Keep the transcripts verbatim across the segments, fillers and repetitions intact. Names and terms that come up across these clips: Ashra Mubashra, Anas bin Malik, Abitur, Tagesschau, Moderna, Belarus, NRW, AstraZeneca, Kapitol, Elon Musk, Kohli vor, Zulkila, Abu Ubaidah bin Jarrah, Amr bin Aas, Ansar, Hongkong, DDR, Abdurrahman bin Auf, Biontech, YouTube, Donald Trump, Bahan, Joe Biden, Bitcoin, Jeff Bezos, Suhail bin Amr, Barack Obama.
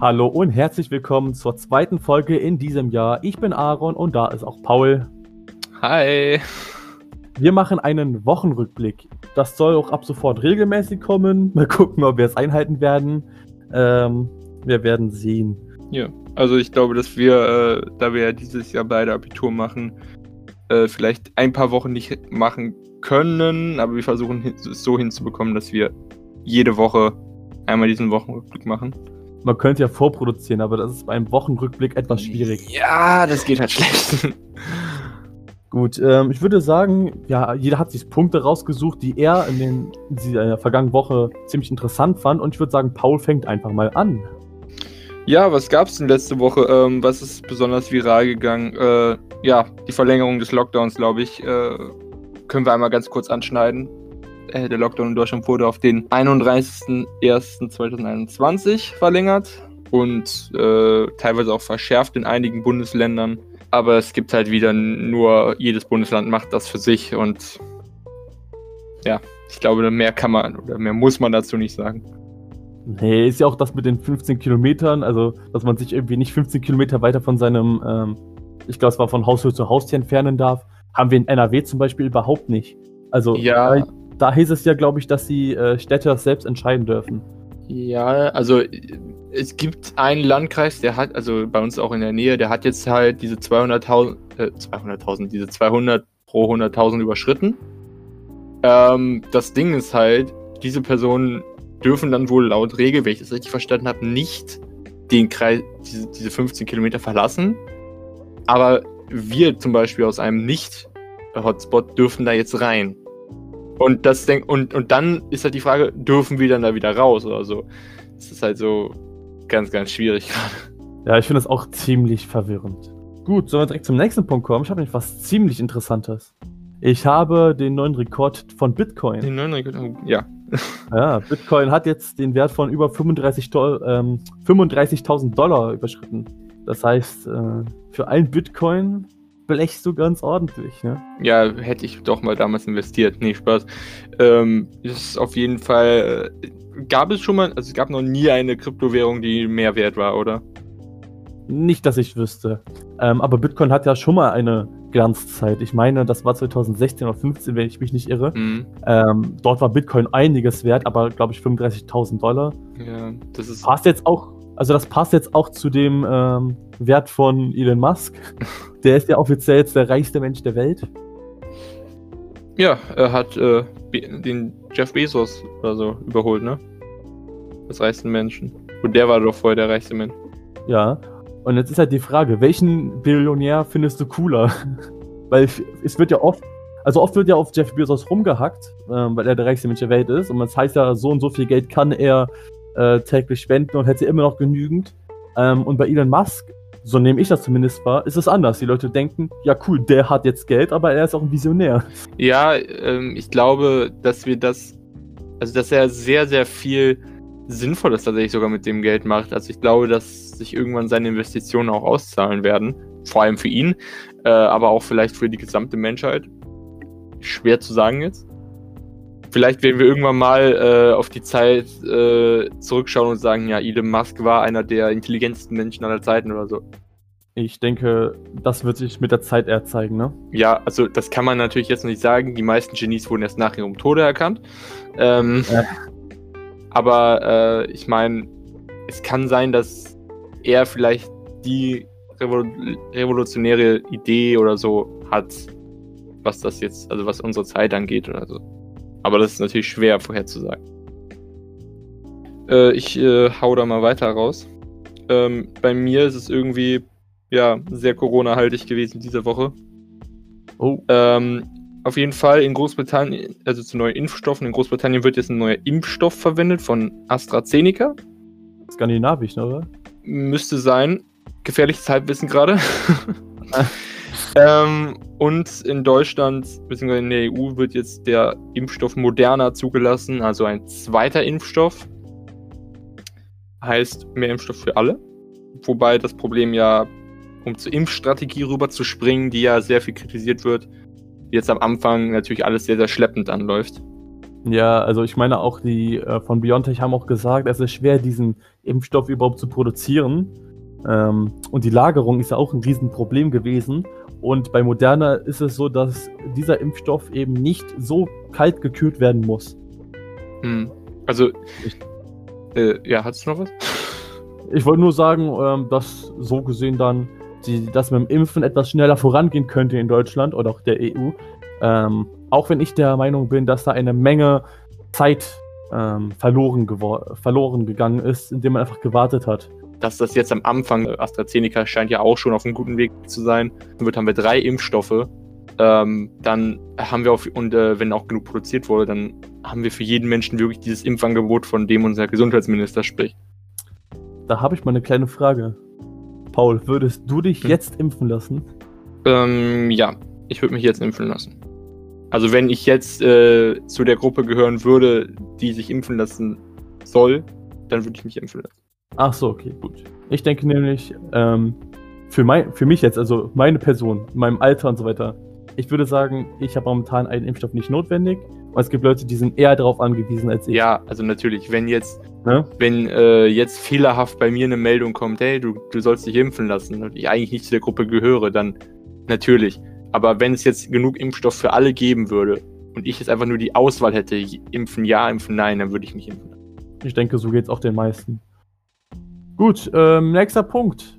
Hallo und herzlich willkommen zur zweiten Folge in diesem Jahr. Ich bin Aaron und da ist auch Paul. Hi. Wir machen einen Wochenrückblick. Das soll auch ab sofort regelmäßig kommen. Mal gucken, ob wir es einhalten werden. Ähm, wir werden sehen. Ja, also ich glaube, dass wir, äh, da wir ja dieses Jahr beide Abitur machen, äh, vielleicht ein paar Wochen nicht machen können, aber wir versuchen es so hinzubekommen, dass wir jede Woche einmal diesen Wochenrückblick machen. Man könnte ja vorproduzieren, aber das ist bei einem Wochenrückblick etwas schwierig. Ja, das geht halt schlecht. Gut, ähm, ich würde sagen, ja, jeder hat sich Punkte rausgesucht, die er in, den, in der vergangenen Woche ziemlich interessant fand. Und ich würde sagen, Paul fängt einfach mal an. Ja, was gab es denn letzte Woche? Ähm, was ist besonders viral gegangen? Äh, ja, die Verlängerung des Lockdowns, glaube ich, äh, können wir einmal ganz kurz anschneiden. Äh, der Lockdown in Deutschland wurde auf den einunddreißigsten ersten zweitausendeinundzwanzig verlängert und äh, teilweise auch verschärft in einigen Bundesländern. Aber es gibt halt wieder nur, jedes Bundesland macht das für sich und ja, ich glaube, mehr kann man oder mehr muss man dazu nicht sagen. Nee, ist ja auch das mit den fünfzehn Kilometern, also dass man sich irgendwie nicht fünfzehn Kilometer weiter von seinem, ähm, ich glaube es war von Haustür zu Haustür entfernen darf, haben wir in N R W zum Beispiel überhaupt nicht. Also ja. da, da hieß es ja, glaube ich, dass die äh, Städte das selbst entscheiden dürfen. Ja, also es gibt einen Landkreis, der hat, also bei uns auch in der Nähe, der hat jetzt halt diese zweihunderttausend, äh, zweihunderttausend, diese zweihundert pro hunderttausend überschritten. Ähm, das Ding ist halt, diese Personen dürfen dann wohl laut Regel, wenn ich das richtig verstanden habe, nicht den Kreis, diese, diese fünfzehn Kilometer verlassen. Aber wir zum Beispiel aus einem Nicht-Hotspot dürfen da jetzt rein. Und, das denk, und, und dann ist halt die Frage, dürfen wir dann da wieder raus oder so? Das ist halt so ganz, ganz schwierig gerade. Ja, ich finde das auch ziemlich verwirrend. Gut, sollen wir direkt zum nächsten Punkt kommen? Ich habe nämlich was ziemlich Interessantes. Ich habe den neuen Rekord von Bitcoin. Den neuen Rekord, ja. Ja, Bitcoin hat jetzt den Wert von über fünfunddreißigtausend Dollar überschritten. Das heißt, für einen Bitcoin blechst du ganz ordentlich, ne? Ja, hätte ich doch mal damals investiert. Nee, Spaß. Ähm, ist auf jeden Fall, gab es schon mal, also es gab noch nie eine Kryptowährung, die mehr wert war, oder? Nicht, dass ich wüsste. Ähm, aber Bitcoin hat ja schon mal eine Glanzzeit. Ich meine, das war zweitausendsechzehn oder fünfzehn, wenn ich mich nicht irre. Mhm. Ähm, dort war Bitcoin einiges wert, aber glaube ich fünfunddreißigtausend Dollar. Ja, das ist... Passt jetzt auch... Also das passt jetzt auch zu dem ähm, Wert von Elon Musk. Der ist ja offiziell jetzt der reichste Mensch der Welt. Ja, er hat äh, Be- den Jeff Bezos oder so überholt, ne? Als reichsten Menschen. Und der war doch vorher der reichste Mensch. Ja, und jetzt ist halt die Frage, welchen Billionär findest du cooler? Weil es wird ja oft, also oft wird ja auf Jeff Bezos rumgehackt, äh, weil er der reichste Mensch der Welt ist. Und das heißt ja, so und so viel Geld kann er Äh, täglich spenden und hätte immer noch genügend. Ähm, und bei Elon Musk, so nehme ich das zumindest wahr, ist es anders. Die Leute denken, ja cool, der hat jetzt Geld, aber er ist auch ein Visionär. Ja, ähm, ich glaube, dass wir das, also dass er sehr, sehr viel Sinnvolles tatsächlich sogar mit dem Geld macht. Also ich glaube, dass sich irgendwann seine Investitionen auch auszahlen werden. Vor allem für ihn, äh, aber auch vielleicht für die gesamte Menschheit. Schwer zu sagen jetzt. Vielleicht werden wir irgendwann mal äh, auf die Zeit äh, zurückschauen und sagen, ja, Elon Musk war einer der intelligentesten Menschen aller Zeiten oder so. Ich denke, das wird sich mit der Zeit eher zeigen, ne? Ja, also das kann man natürlich jetzt noch nicht sagen. Die meisten Genies wurden erst nach ihrem Tode erkannt. Ähm, ja. Aber äh, ich meine, es kann sein, dass er vielleicht die Revol- revolutionäre Idee oder so hat, was das jetzt, also was unsere Zeit angeht oder so. Aber das ist natürlich schwer vorherzusagen. Äh, ich äh, hau da mal weiter raus. Ähm, bei mir ist es irgendwie ja sehr Corona-haltig gewesen diese Woche. Oh. Ähm, auf jeden Fall in Großbritannien, also zu neuen Impfstoffen. In Großbritannien wird jetzt ein neuer Impfstoff verwendet von AstraZeneca. Skandinavisch, ne, oder? Müsste sein. Gefährliches Halbwissen gerade. Ähm, und in Deutschland, beziehungsweise in der E U, wird jetzt der Impfstoff Moderna zugelassen, also ein zweiter Impfstoff. Heißt, mehr Impfstoff für alle. Wobei das Problem ja, um zur Impfstrategie rüber zu springen, die ja sehr viel kritisiert wird, jetzt am Anfang natürlich alles sehr, sehr schleppend anläuft. Ja, also ich meine auch, die äh, von Biontech haben auch gesagt, es ist schwer, diesen Impfstoff überhaupt zu produzieren. Ähm, und die Lagerung ist ja auch ein Riesenproblem gewesen. Und bei Moderna ist es so, dass dieser Impfstoff eben nicht so kalt gekühlt werden muss. Hm. Also, äh, ja, hattest du noch was? Ich wollte nur sagen, ähm, dass so gesehen dann, die, dass mit dem Impfen etwas schneller vorangehen könnte in Deutschland oder auch der E U. Ähm, auch wenn ich der Meinung bin, dass da eine Menge Zeit ähm, verloren, gewor- verloren gegangen ist, indem man einfach gewartet hat. Dass das jetzt am Anfang, AstraZeneca scheint ja auch schon auf einem guten Weg zu sein. Dann haben wir drei Impfstoffe. Ähm, dann haben wir, auf, und äh, wenn auch genug produziert wurde, dann haben wir für jeden Menschen wirklich dieses Impfangebot, von dem unser Gesundheitsminister spricht. Da habe ich mal eine kleine Frage. Paul, würdest du dich hm. jetzt impfen lassen? Ähm, ja, ich würde mich jetzt impfen lassen. Also wenn ich jetzt äh, zu der Gruppe gehören würde, die sich impfen lassen soll, dann würde ich mich impfen lassen. Ach so, okay, gut. Ich denke nämlich, ähm, für, mein, für mich jetzt, also meine Person, meinem Alter und so weiter, ich würde sagen, ich habe momentan einen Impfstoff nicht notwendig. Und es gibt Leute, die sind eher darauf angewiesen als ich. Ja, also natürlich, wenn jetzt ne? wenn äh, jetzt fehlerhaft bei mir eine Meldung kommt, hey, du, du sollst dich impfen lassen und ich eigentlich nicht zu der Gruppe gehöre, dann natürlich. Aber wenn es jetzt genug Impfstoff für alle geben würde und ich jetzt einfach nur die Auswahl hätte, impfen ja, impfen nein, dann würde ich mich impfen lassen. Ich denke, so geht es auch den meisten. Gut, ähm, nächster Punkt.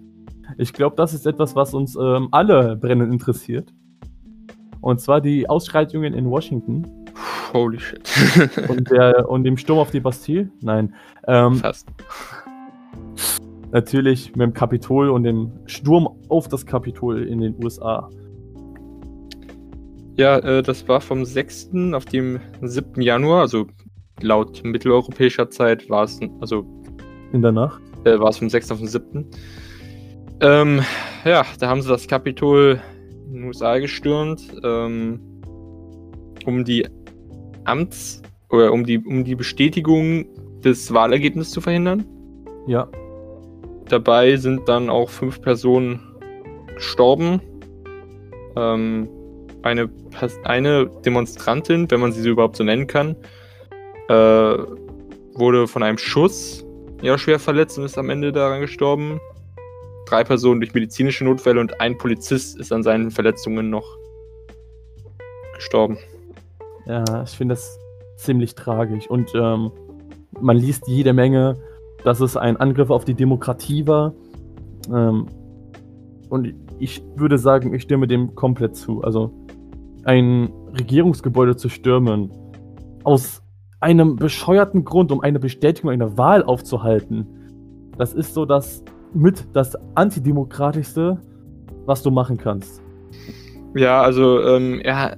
Ich glaube, das ist etwas, was uns ähm, alle brennend interessiert. Und zwar die Ausschreitungen in Washington. Holy shit. und, der, und dem Sturm auf die Bastille. Nein. Ähm, Fast. Natürlich mit dem Kapitol und dem Sturm auf das Kapitol in den U S A. Ja, äh, das war vom sechsten auf dem siebten Januar. Also laut mitteleuropäischer Zeit war es... also in der Nacht. Äh, war es vom sechsten auf den siebten Ähm, ja, da haben sie das Kapitol in den U S A gestürmt, ähm, um die Amts- oder um die, um die Bestätigung des Wahlergebnisses zu verhindern. Ja. Dabei sind dann auch fünf Personen gestorben. Ähm, eine, eine Demonstrantin, wenn man sie so überhaupt so nennen kann, äh, wurde von einem Schuss ja schwer verletzt und ist am Ende daran gestorben. Drei Personen durch medizinische Notfälle und ein Polizist ist an seinen Verletzungen noch gestorben. Ja, ich finde das ziemlich tragisch. Und ähm, man liest jede Menge, dass es ein Angriff auf die Demokratie war. Ähm, und ich würde sagen, ich stimme dem komplett zu. Also ein Regierungsgebäude zu stürmen, aus einem bescheuerten Grund, um eine Bestätigung einer Wahl aufzuhalten. Das ist so das mit das antidemokratischste, was du machen kannst. Ja, also, ähm, ja,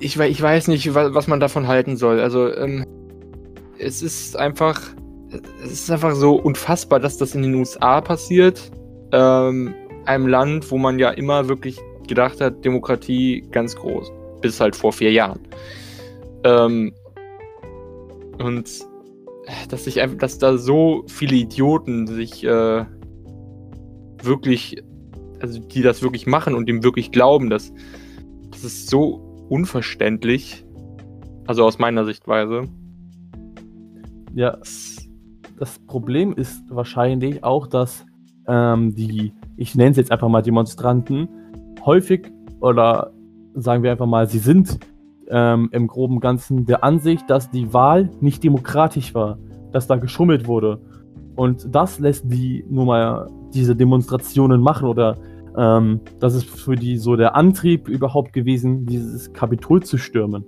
ich, ich weiß nicht, was, was man davon halten soll. Also, ähm, es ist einfach, es ist einfach so unfassbar, dass das in den U S A passiert. Ähm, einem Land, wo man ja immer wirklich gedacht hat, Demokratie ganz groß. Bis halt vor vier Jahren. Ähm, Und dass sich einfach, dass da so viele Idioten sich äh, wirklich, also die das wirklich machen und dem wirklich glauben, dass, das ist so unverständlich. Also aus meiner Sichtweise. Ja, das Problem ist wahrscheinlich auch, dass ähm, die, ich nenne es jetzt einfach mal Demonstranten, häufig oder sagen wir einfach mal, sie sind Ähm, im groben Ganzen der Ansicht, dass die Wahl nicht demokratisch war, dass da geschummelt wurde. Und das lässt die nun mal diese Demonstrationen machen oder ähm, das ist für die so der Antrieb überhaupt gewesen, dieses Kapitol zu stürmen.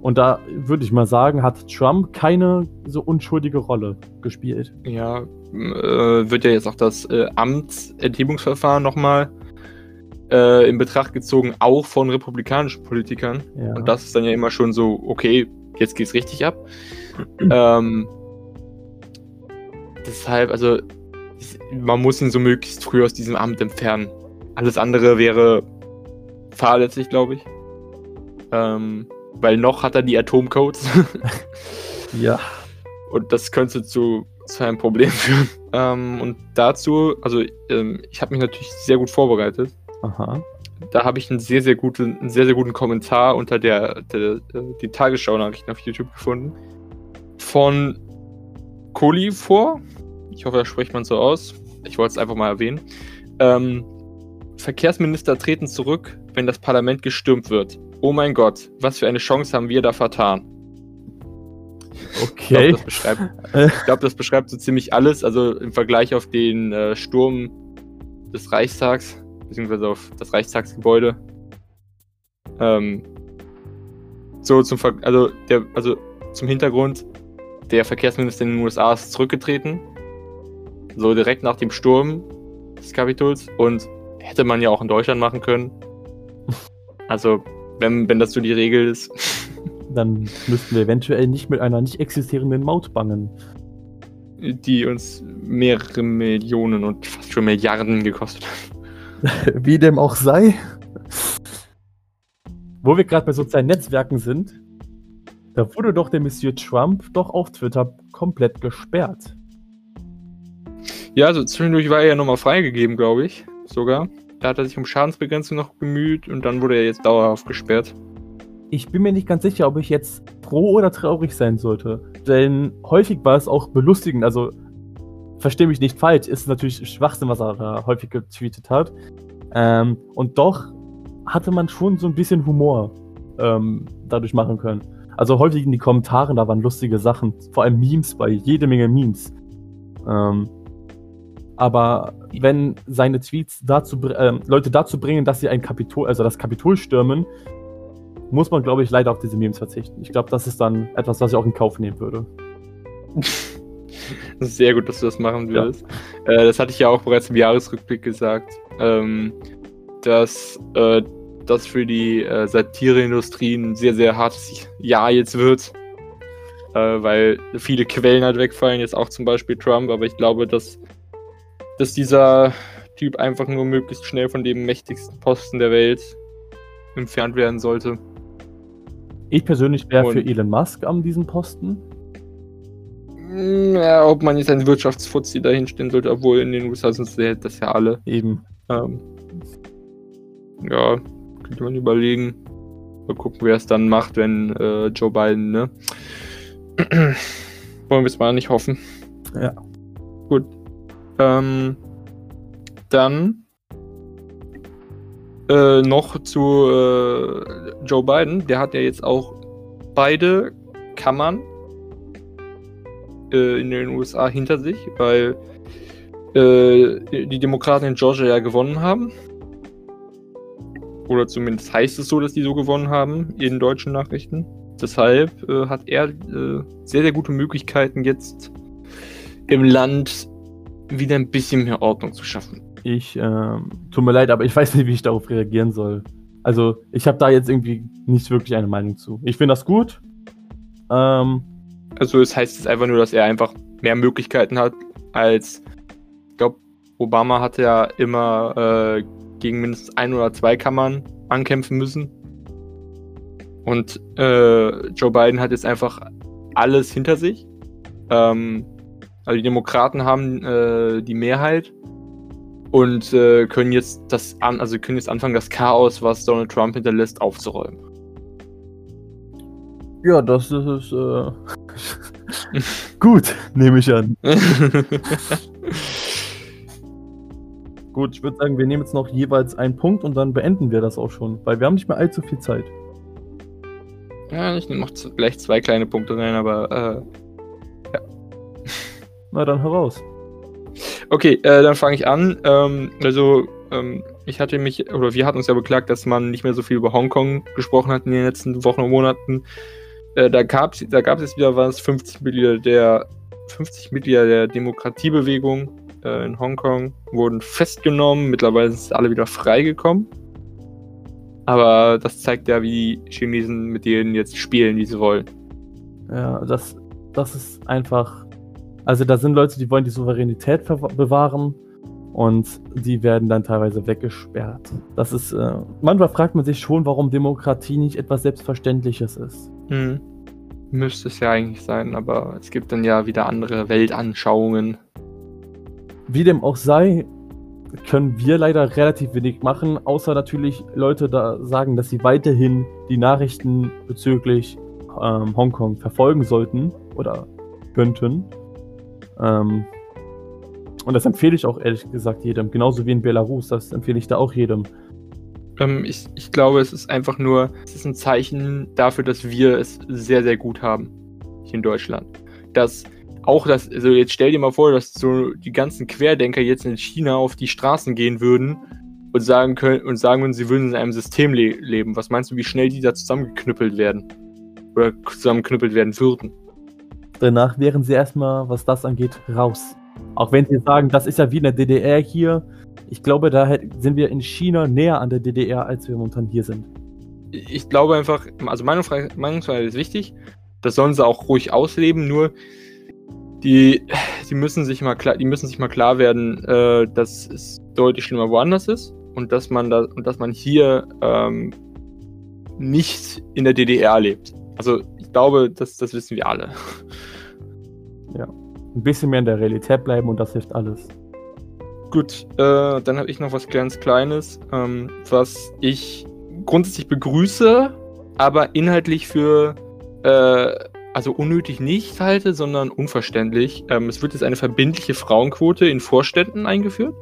Und da würde ich mal sagen, hat Trump keine so unschuldige Rolle gespielt. Ja, äh, wird ja jetzt auch das äh, Amtsenthebungsverfahren nochmal in Betracht gezogen, auch von republikanischen Politikern. Ja. Und das ist dann ja immer schon so, okay, jetzt geht's richtig ab. ähm, deshalb, also man muss ihn so möglichst früh aus diesem Amt entfernen. Alles andere wäre fahrlässig, glaube ich. Ähm, weil noch hat er die Atomcodes. Ja. Und das könnte zu, zu einem Problem führen. Ähm, und dazu, also ähm, ich habe mich natürlich sehr gut vorbereitet. Aha. Da habe ich einen sehr, sehr guten, einen sehr, sehr guten Kommentar unter der, der, der die Tagesschau-Nachrichten auf YouTube gefunden. Von Kohli vor. Ich hoffe, das spricht man so aus. Ich wollte es einfach mal erwähnen. Ähm, Verkehrsminister treten zurück, wenn das Parlament gestürmt wird. Oh mein Gott, was für eine Chance haben wir da vertan. Okay. Ich glaube, das beschreibt, ich glaub, das beschreibt so ziemlich alles. Also im Vergleich auf den äh, Sturm des Reichstags, beziehungsweise auf das Reichstagsgebäude. Ähm, so zum Ver- also der, also zum Hintergrund, der Verkehrsminister in den U S A ist zurückgetreten, so direkt nach dem Sturm des Kapitols, und hätte man ja auch in Deutschland machen können. Also, wenn, wenn das so die Regel ist. Dann müssten wir eventuell nicht mit einer nicht existierenden Maut bangen. Die uns mehrere Millionen und fast schon Milliarden gekostet hat. Wie dem auch sei. Wo wir gerade bei sozialen Netzwerken sind, da wurde doch der Monsieur Trump doch auf Twitter komplett gesperrt. Ja, also zwischendurch war er ja nochmal freigegeben, glaube ich, sogar. Da hat er sich um Schadensbegrenzung noch bemüht und dann wurde er jetzt dauerhaft gesperrt. Ich bin mir nicht ganz sicher, ob ich jetzt froh oder traurig sein sollte. Denn häufig war es auch belustigend. Also, verstehe mich nicht falsch, ist natürlich Schwachsinn, was er da häufig getweetet hat. Ähm, und doch hatte man schon so ein bisschen Humor ähm, dadurch machen können. Also häufig in die Kommentaren, da waren lustige Sachen. Vor allem Memes, bei jede Menge Memes. Ähm, aber wenn seine Tweets dazu ähm, Leute dazu bringen, dass sie ein Kapitol, also das Kapitol stürmen, muss man, glaube ich, leider auf diese Memes verzichten. Ich glaube, das ist dann etwas, was ich auch in Kauf nehmen würde. Das ist sehr gut, dass du das machen würdest. Ja. Äh, das hatte ich ja auch bereits im Jahresrückblick gesagt, ähm, dass äh, das für die äh, Satireindustrie ein sehr, sehr hartes Jahr jetzt wird, äh, weil viele Quellen halt wegfallen, jetzt auch zum Beispiel Trump, aber ich glaube, dass, dass dieser Typ einfach nur möglichst schnell von dem mächtigsten Posten der Welt entfernt werden sollte. Ich persönlich wäre für Elon Musk an diesem Posten. Ja, ob man jetzt einen Wirtschaftsfuzzi dahinstellen sollte, obwohl in den U S A sind das ja alle. Eben. Ähm, ja, könnte man überlegen. Mal gucken, wer es dann macht, wenn äh, Joe Biden, ne? Wollen wir es mal nicht hoffen. Ja. Gut. Ähm, dann äh, noch zu äh, Joe Biden. Der hat ja jetzt auch beide Kammern in den U S A hinter sich, weil äh, die Demokraten in Georgia ja gewonnen haben. Oder zumindest heißt es so, dass die so gewonnen haben, in deutschen Nachrichten. Deshalb äh, hat er äh, sehr, sehr gute Möglichkeiten, jetzt im Land wieder ein bisschen mehr Ordnung zu schaffen. Ich, äh, tut mir leid, aber ich weiß nicht, wie ich darauf reagieren soll. Also, ich habe da jetzt irgendwie nicht wirklich eine Meinung zu. Ich finde das gut. Ähm, Also es heißt jetzt einfach nur, dass er einfach mehr Möglichkeiten hat als, ich glaube, Obama hat ja immer äh, gegen mindestens ein oder zwei Kammern ankämpfen müssen. Und äh, Joe Biden hat jetzt einfach alles hinter sich. Ähm, also die Demokraten haben äh, die Mehrheit und äh, können jetzt das an, also können jetzt anfangen, das Chaos, was Donald Trump hinterlässt, aufzuräumen. Ja, das ist äh, gut, nehme ich an. Gut, ich würde sagen, wir nehmen jetzt noch jeweils einen Punkt und dann beenden wir das auch schon, weil wir haben nicht mehr allzu viel Zeit. Ja, ich nehme noch z- gleich zwei kleine Punkte rein, aber äh, ja. Na dann heraus. Okay, äh, dann fange ich an. Ähm, also ähm, ich hatte mich, oder wir hatten uns ja beklagt, dass man nicht mehr so viel über Hongkong gesprochen hat in den letzten Wochen und Monaten. Äh, da gab es da gab's jetzt wieder was, fünfzig Mitglieder der, fünfzig Mitglieder der Demokratiebewegung äh, in Hongkong wurden festgenommen. Mittlerweile sind alle wieder freigekommen. Aber das zeigt ja, wie die Chinesen mit denen jetzt spielen, wie sie wollen. Ja, das, das ist einfach... Also da sind Leute, die wollen die Souveränität ver- bewahren und die werden dann teilweise weggesperrt. Das ist... Äh, manchmal fragt man sich schon, warum Demokratie nicht etwas Selbstverständliches ist. Hm. Müsste es ja eigentlich sein, aber es gibt dann ja wieder andere Weltanschauungen. Wie dem auch sei, können wir leider relativ wenig machen, außer natürlich Leute da sagen, dass sie weiterhin die Nachrichten bezüglich ähm, Hongkong verfolgen sollten oder könnten. Ähm, und das empfehle ich auch ehrlich gesagt jedem, genauso wie in Belarus, das empfehle ich da auch jedem. Ähm, ich, ich glaube, es ist einfach nur, es ist ein Zeichen dafür, dass wir es sehr, sehr gut haben hier in Deutschland. Dass auch das, also jetzt stell dir mal vor, dass so die ganzen Querdenker jetzt in China auf die Straßen gehen würden und sagen können und sagen würden, sie würden in einem System le- leben. Was meinst du, wie schnell die da zusammengeknüppelt werden? Oder zusammengeknüppelt werden würden? Danach wären sie erstmal, was das angeht, raus. Auch wenn sie sagen, das ist ja wie in der D D R hier. Ich glaube, da sind wir in China näher an der D D R, als wir momentan hier sind. Ich glaube einfach, also Meinungsfreiheit, Meinungsfreiheit ist wichtig. Das sollen sie auch ruhig ausleben, nur die, die, müssen, sich mal klar, die müssen sich mal klar werden, äh, dass es deutlich schlimmer woanders ist und dass man, da, und dass man hier ähm, nicht in der D D R lebt. Also ich glaube, das, das wissen wir alle. Ja, ein bisschen mehr in der Realität bleiben und das hilft alles. Gut, äh, dann habe ich noch was ganz Kleines, ähm, was ich grundsätzlich begrüße, aber inhaltlich für... Äh, also unnötig nicht halte, sondern unverständlich. Ähm, es wird jetzt eine verbindliche Frauenquote in Vorständen eingeführt.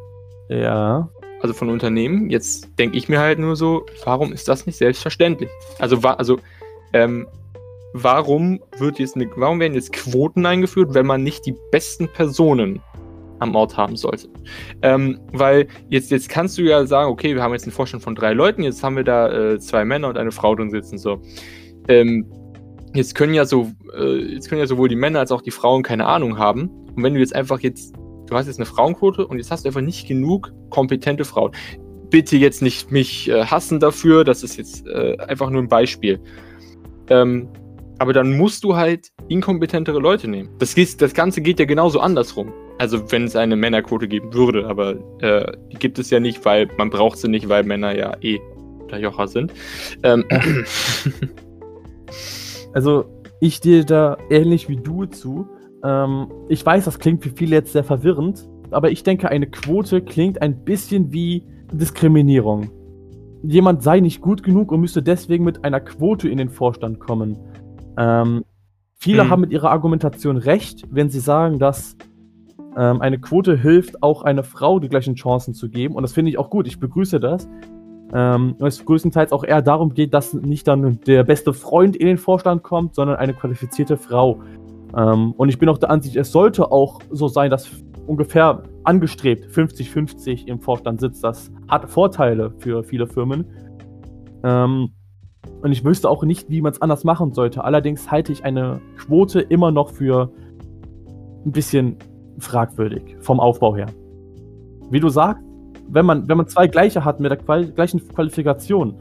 Ja. Also von Unternehmen. Jetzt denke ich mir halt nur so, warum ist das nicht selbstverständlich? Also, wa- also ähm, warum wird jetzt eine, warum werden jetzt Quoten eingeführt, wenn man nicht die besten Personen am Ort haben sollte? Ähm, weil jetzt, jetzt kannst du ja sagen, okay, wir haben jetzt einen Vorstand von drei Leuten, jetzt haben wir da äh, zwei Männer und eine Frau drin sitzen. So. Ähm, Jetzt können, ja so, äh, jetzt können ja sowohl die Männer als auch die Frauen keine Ahnung haben. Und wenn du jetzt einfach jetzt, du hast jetzt eine Frauenquote und jetzt hast du einfach nicht genug kompetente Frauen. Bitte jetzt nicht mich äh, hassen dafür, das ist jetzt äh, einfach nur ein Beispiel. Ähm, aber dann musst du halt inkompetentere Leute nehmen. Das, geht, das Ganze geht ja genauso andersrum. Also wenn es eine Männerquote geben würde, aber äh, die gibt es ja nicht, weil man braucht sie nicht, weil Männer ja eh der Jocher sind. Ähm, Also, ich stehe da ähnlich wie du zu. Ähm, ich weiß, das klingt für viele jetzt sehr verwirrend, aber ich denke, eine Quote klingt ein bisschen wie Diskriminierung. Jemand sei nicht gut genug und müsste deswegen mit einer Quote in den Vorstand kommen. Ähm, viele mhm. haben mit ihrer Argumentation recht, wenn sie sagen, dass ähm, eine Quote hilft, auch einer Frau die gleichen Chancen zu geben. Und das finde ich auch gut, ich begrüße das. Ähm, und es größtenteils auch eher darum geht, dass nicht dann der beste Freund in den Vorstand kommt, sondern eine qualifizierte Frau. Ähm, und ich bin auch der Ansicht, es sollte auch so sein, dass f- ungefähr angestrebt fünfzig fünfzig im Vorstand sitzt. Das hat Vorteile für viele Firmen. Ähm, und ich wüsste auch nicht, wie man es anders machen sollte. Allerdings halte ich eine Quote immer noch für ein bisschen fragwürdig vom Aufbau her. Wie du sagst, Wenn man, wenn man zwei gleiche hat mit der Qual- gleichen Qualifikation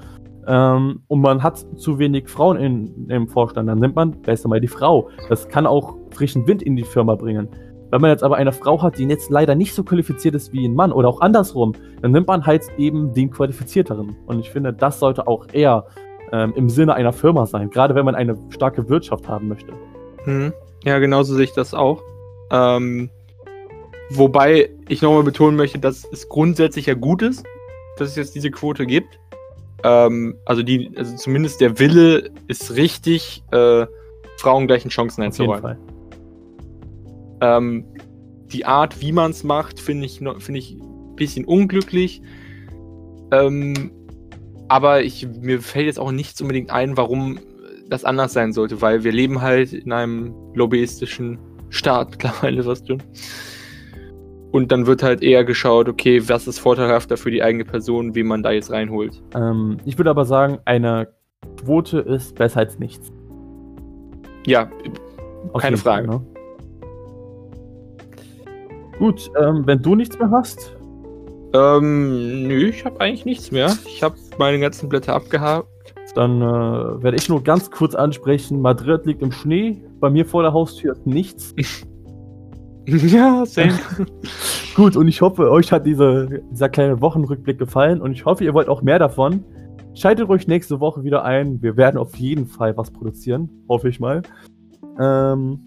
ähm, und man hat zu wenig Frauen in, im Vorstand, dann nimmt man besser mal die Frau. Das kann auch frischen Wind in die Firma bringen. Wenn man jetzt aber eine Frau hat, die jetzt leider nicht so qualifiziert ist wie ein Mann oder auch andersrum, dann nimmt man halt eben den Qualifizierteren. Und ich finde, das sollte auch eher ähm, im Sinne einer Firma sein, gerade wenn man eine starke Wirtschaft haben möchte. Hm. Ja, genauso sehe ich das auch. Ähm... Wobei ich nochmal betonen möchte, dass es grundsätzlich ja gut ist, dass es jetzt diese Quote gibt. Ähm, also, die, also zumindest der Wille ist richtig, äh, Frauen gleichen Chancen einzuräumen. Auf jeden Fall. Ähm, die Art, wie man es macht, finde ich find ich ein bisschen unglücklich. Ähm, aber ich, mir fällt jetzt auch nichts unbedingt ein, warum das anders sein sollte, weil wir leben halt in einem lobbyistischen Staat mittlerweile, was du. Und dann wird halt eher geschaut, okay, was ist vorteilhafter für die eigene Person, wie man da jetzt reinholt. Ähm, ich würde aber sagen, eine Quote ist besser als nichts. Ja, auf keine Frage. Fall, ne? Gut, ähm, wenn du nichts mehr hast? Ähm, nö, ich habe eigentlich nichts mehr. Ich habe meine ganzen Blätter abgehakt. Dann äh, werde ich nur ganz kurz ansprechen. Madrid liegt im Schnee, bei mir vor der Haustür ist nichts. Ja, sehr gut, und ich hoffe, euch hat diese, dieser kleine Wochenrückblick gefallen und ich hoffe, ihr wollt auch mehr davon. Schaltet ruhig nächste Woche wieder ein. Wir werden auf jeden Fall was produzieren, hoffe ich mal. Ähm,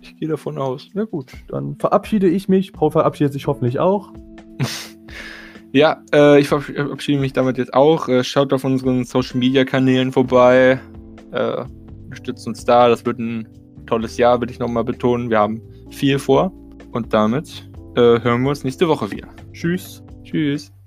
ich gehe davon aus. Na gut, dann verabschiede ich mich. Paul verabschiedet sich hoffentlich auch. Ja, äh, ich verabschiede mich damit jetzt auch. Äh, schaut auf unseren Social-Media-Kanälen vorbei. Äh, unterstützt uns da. Das wird ein tolles Jahr, will ich nochmal betonen. Wir haben viel vor. Und damit äh, hören wir uns nächste Woche wieder. Tschüss. Tschüss.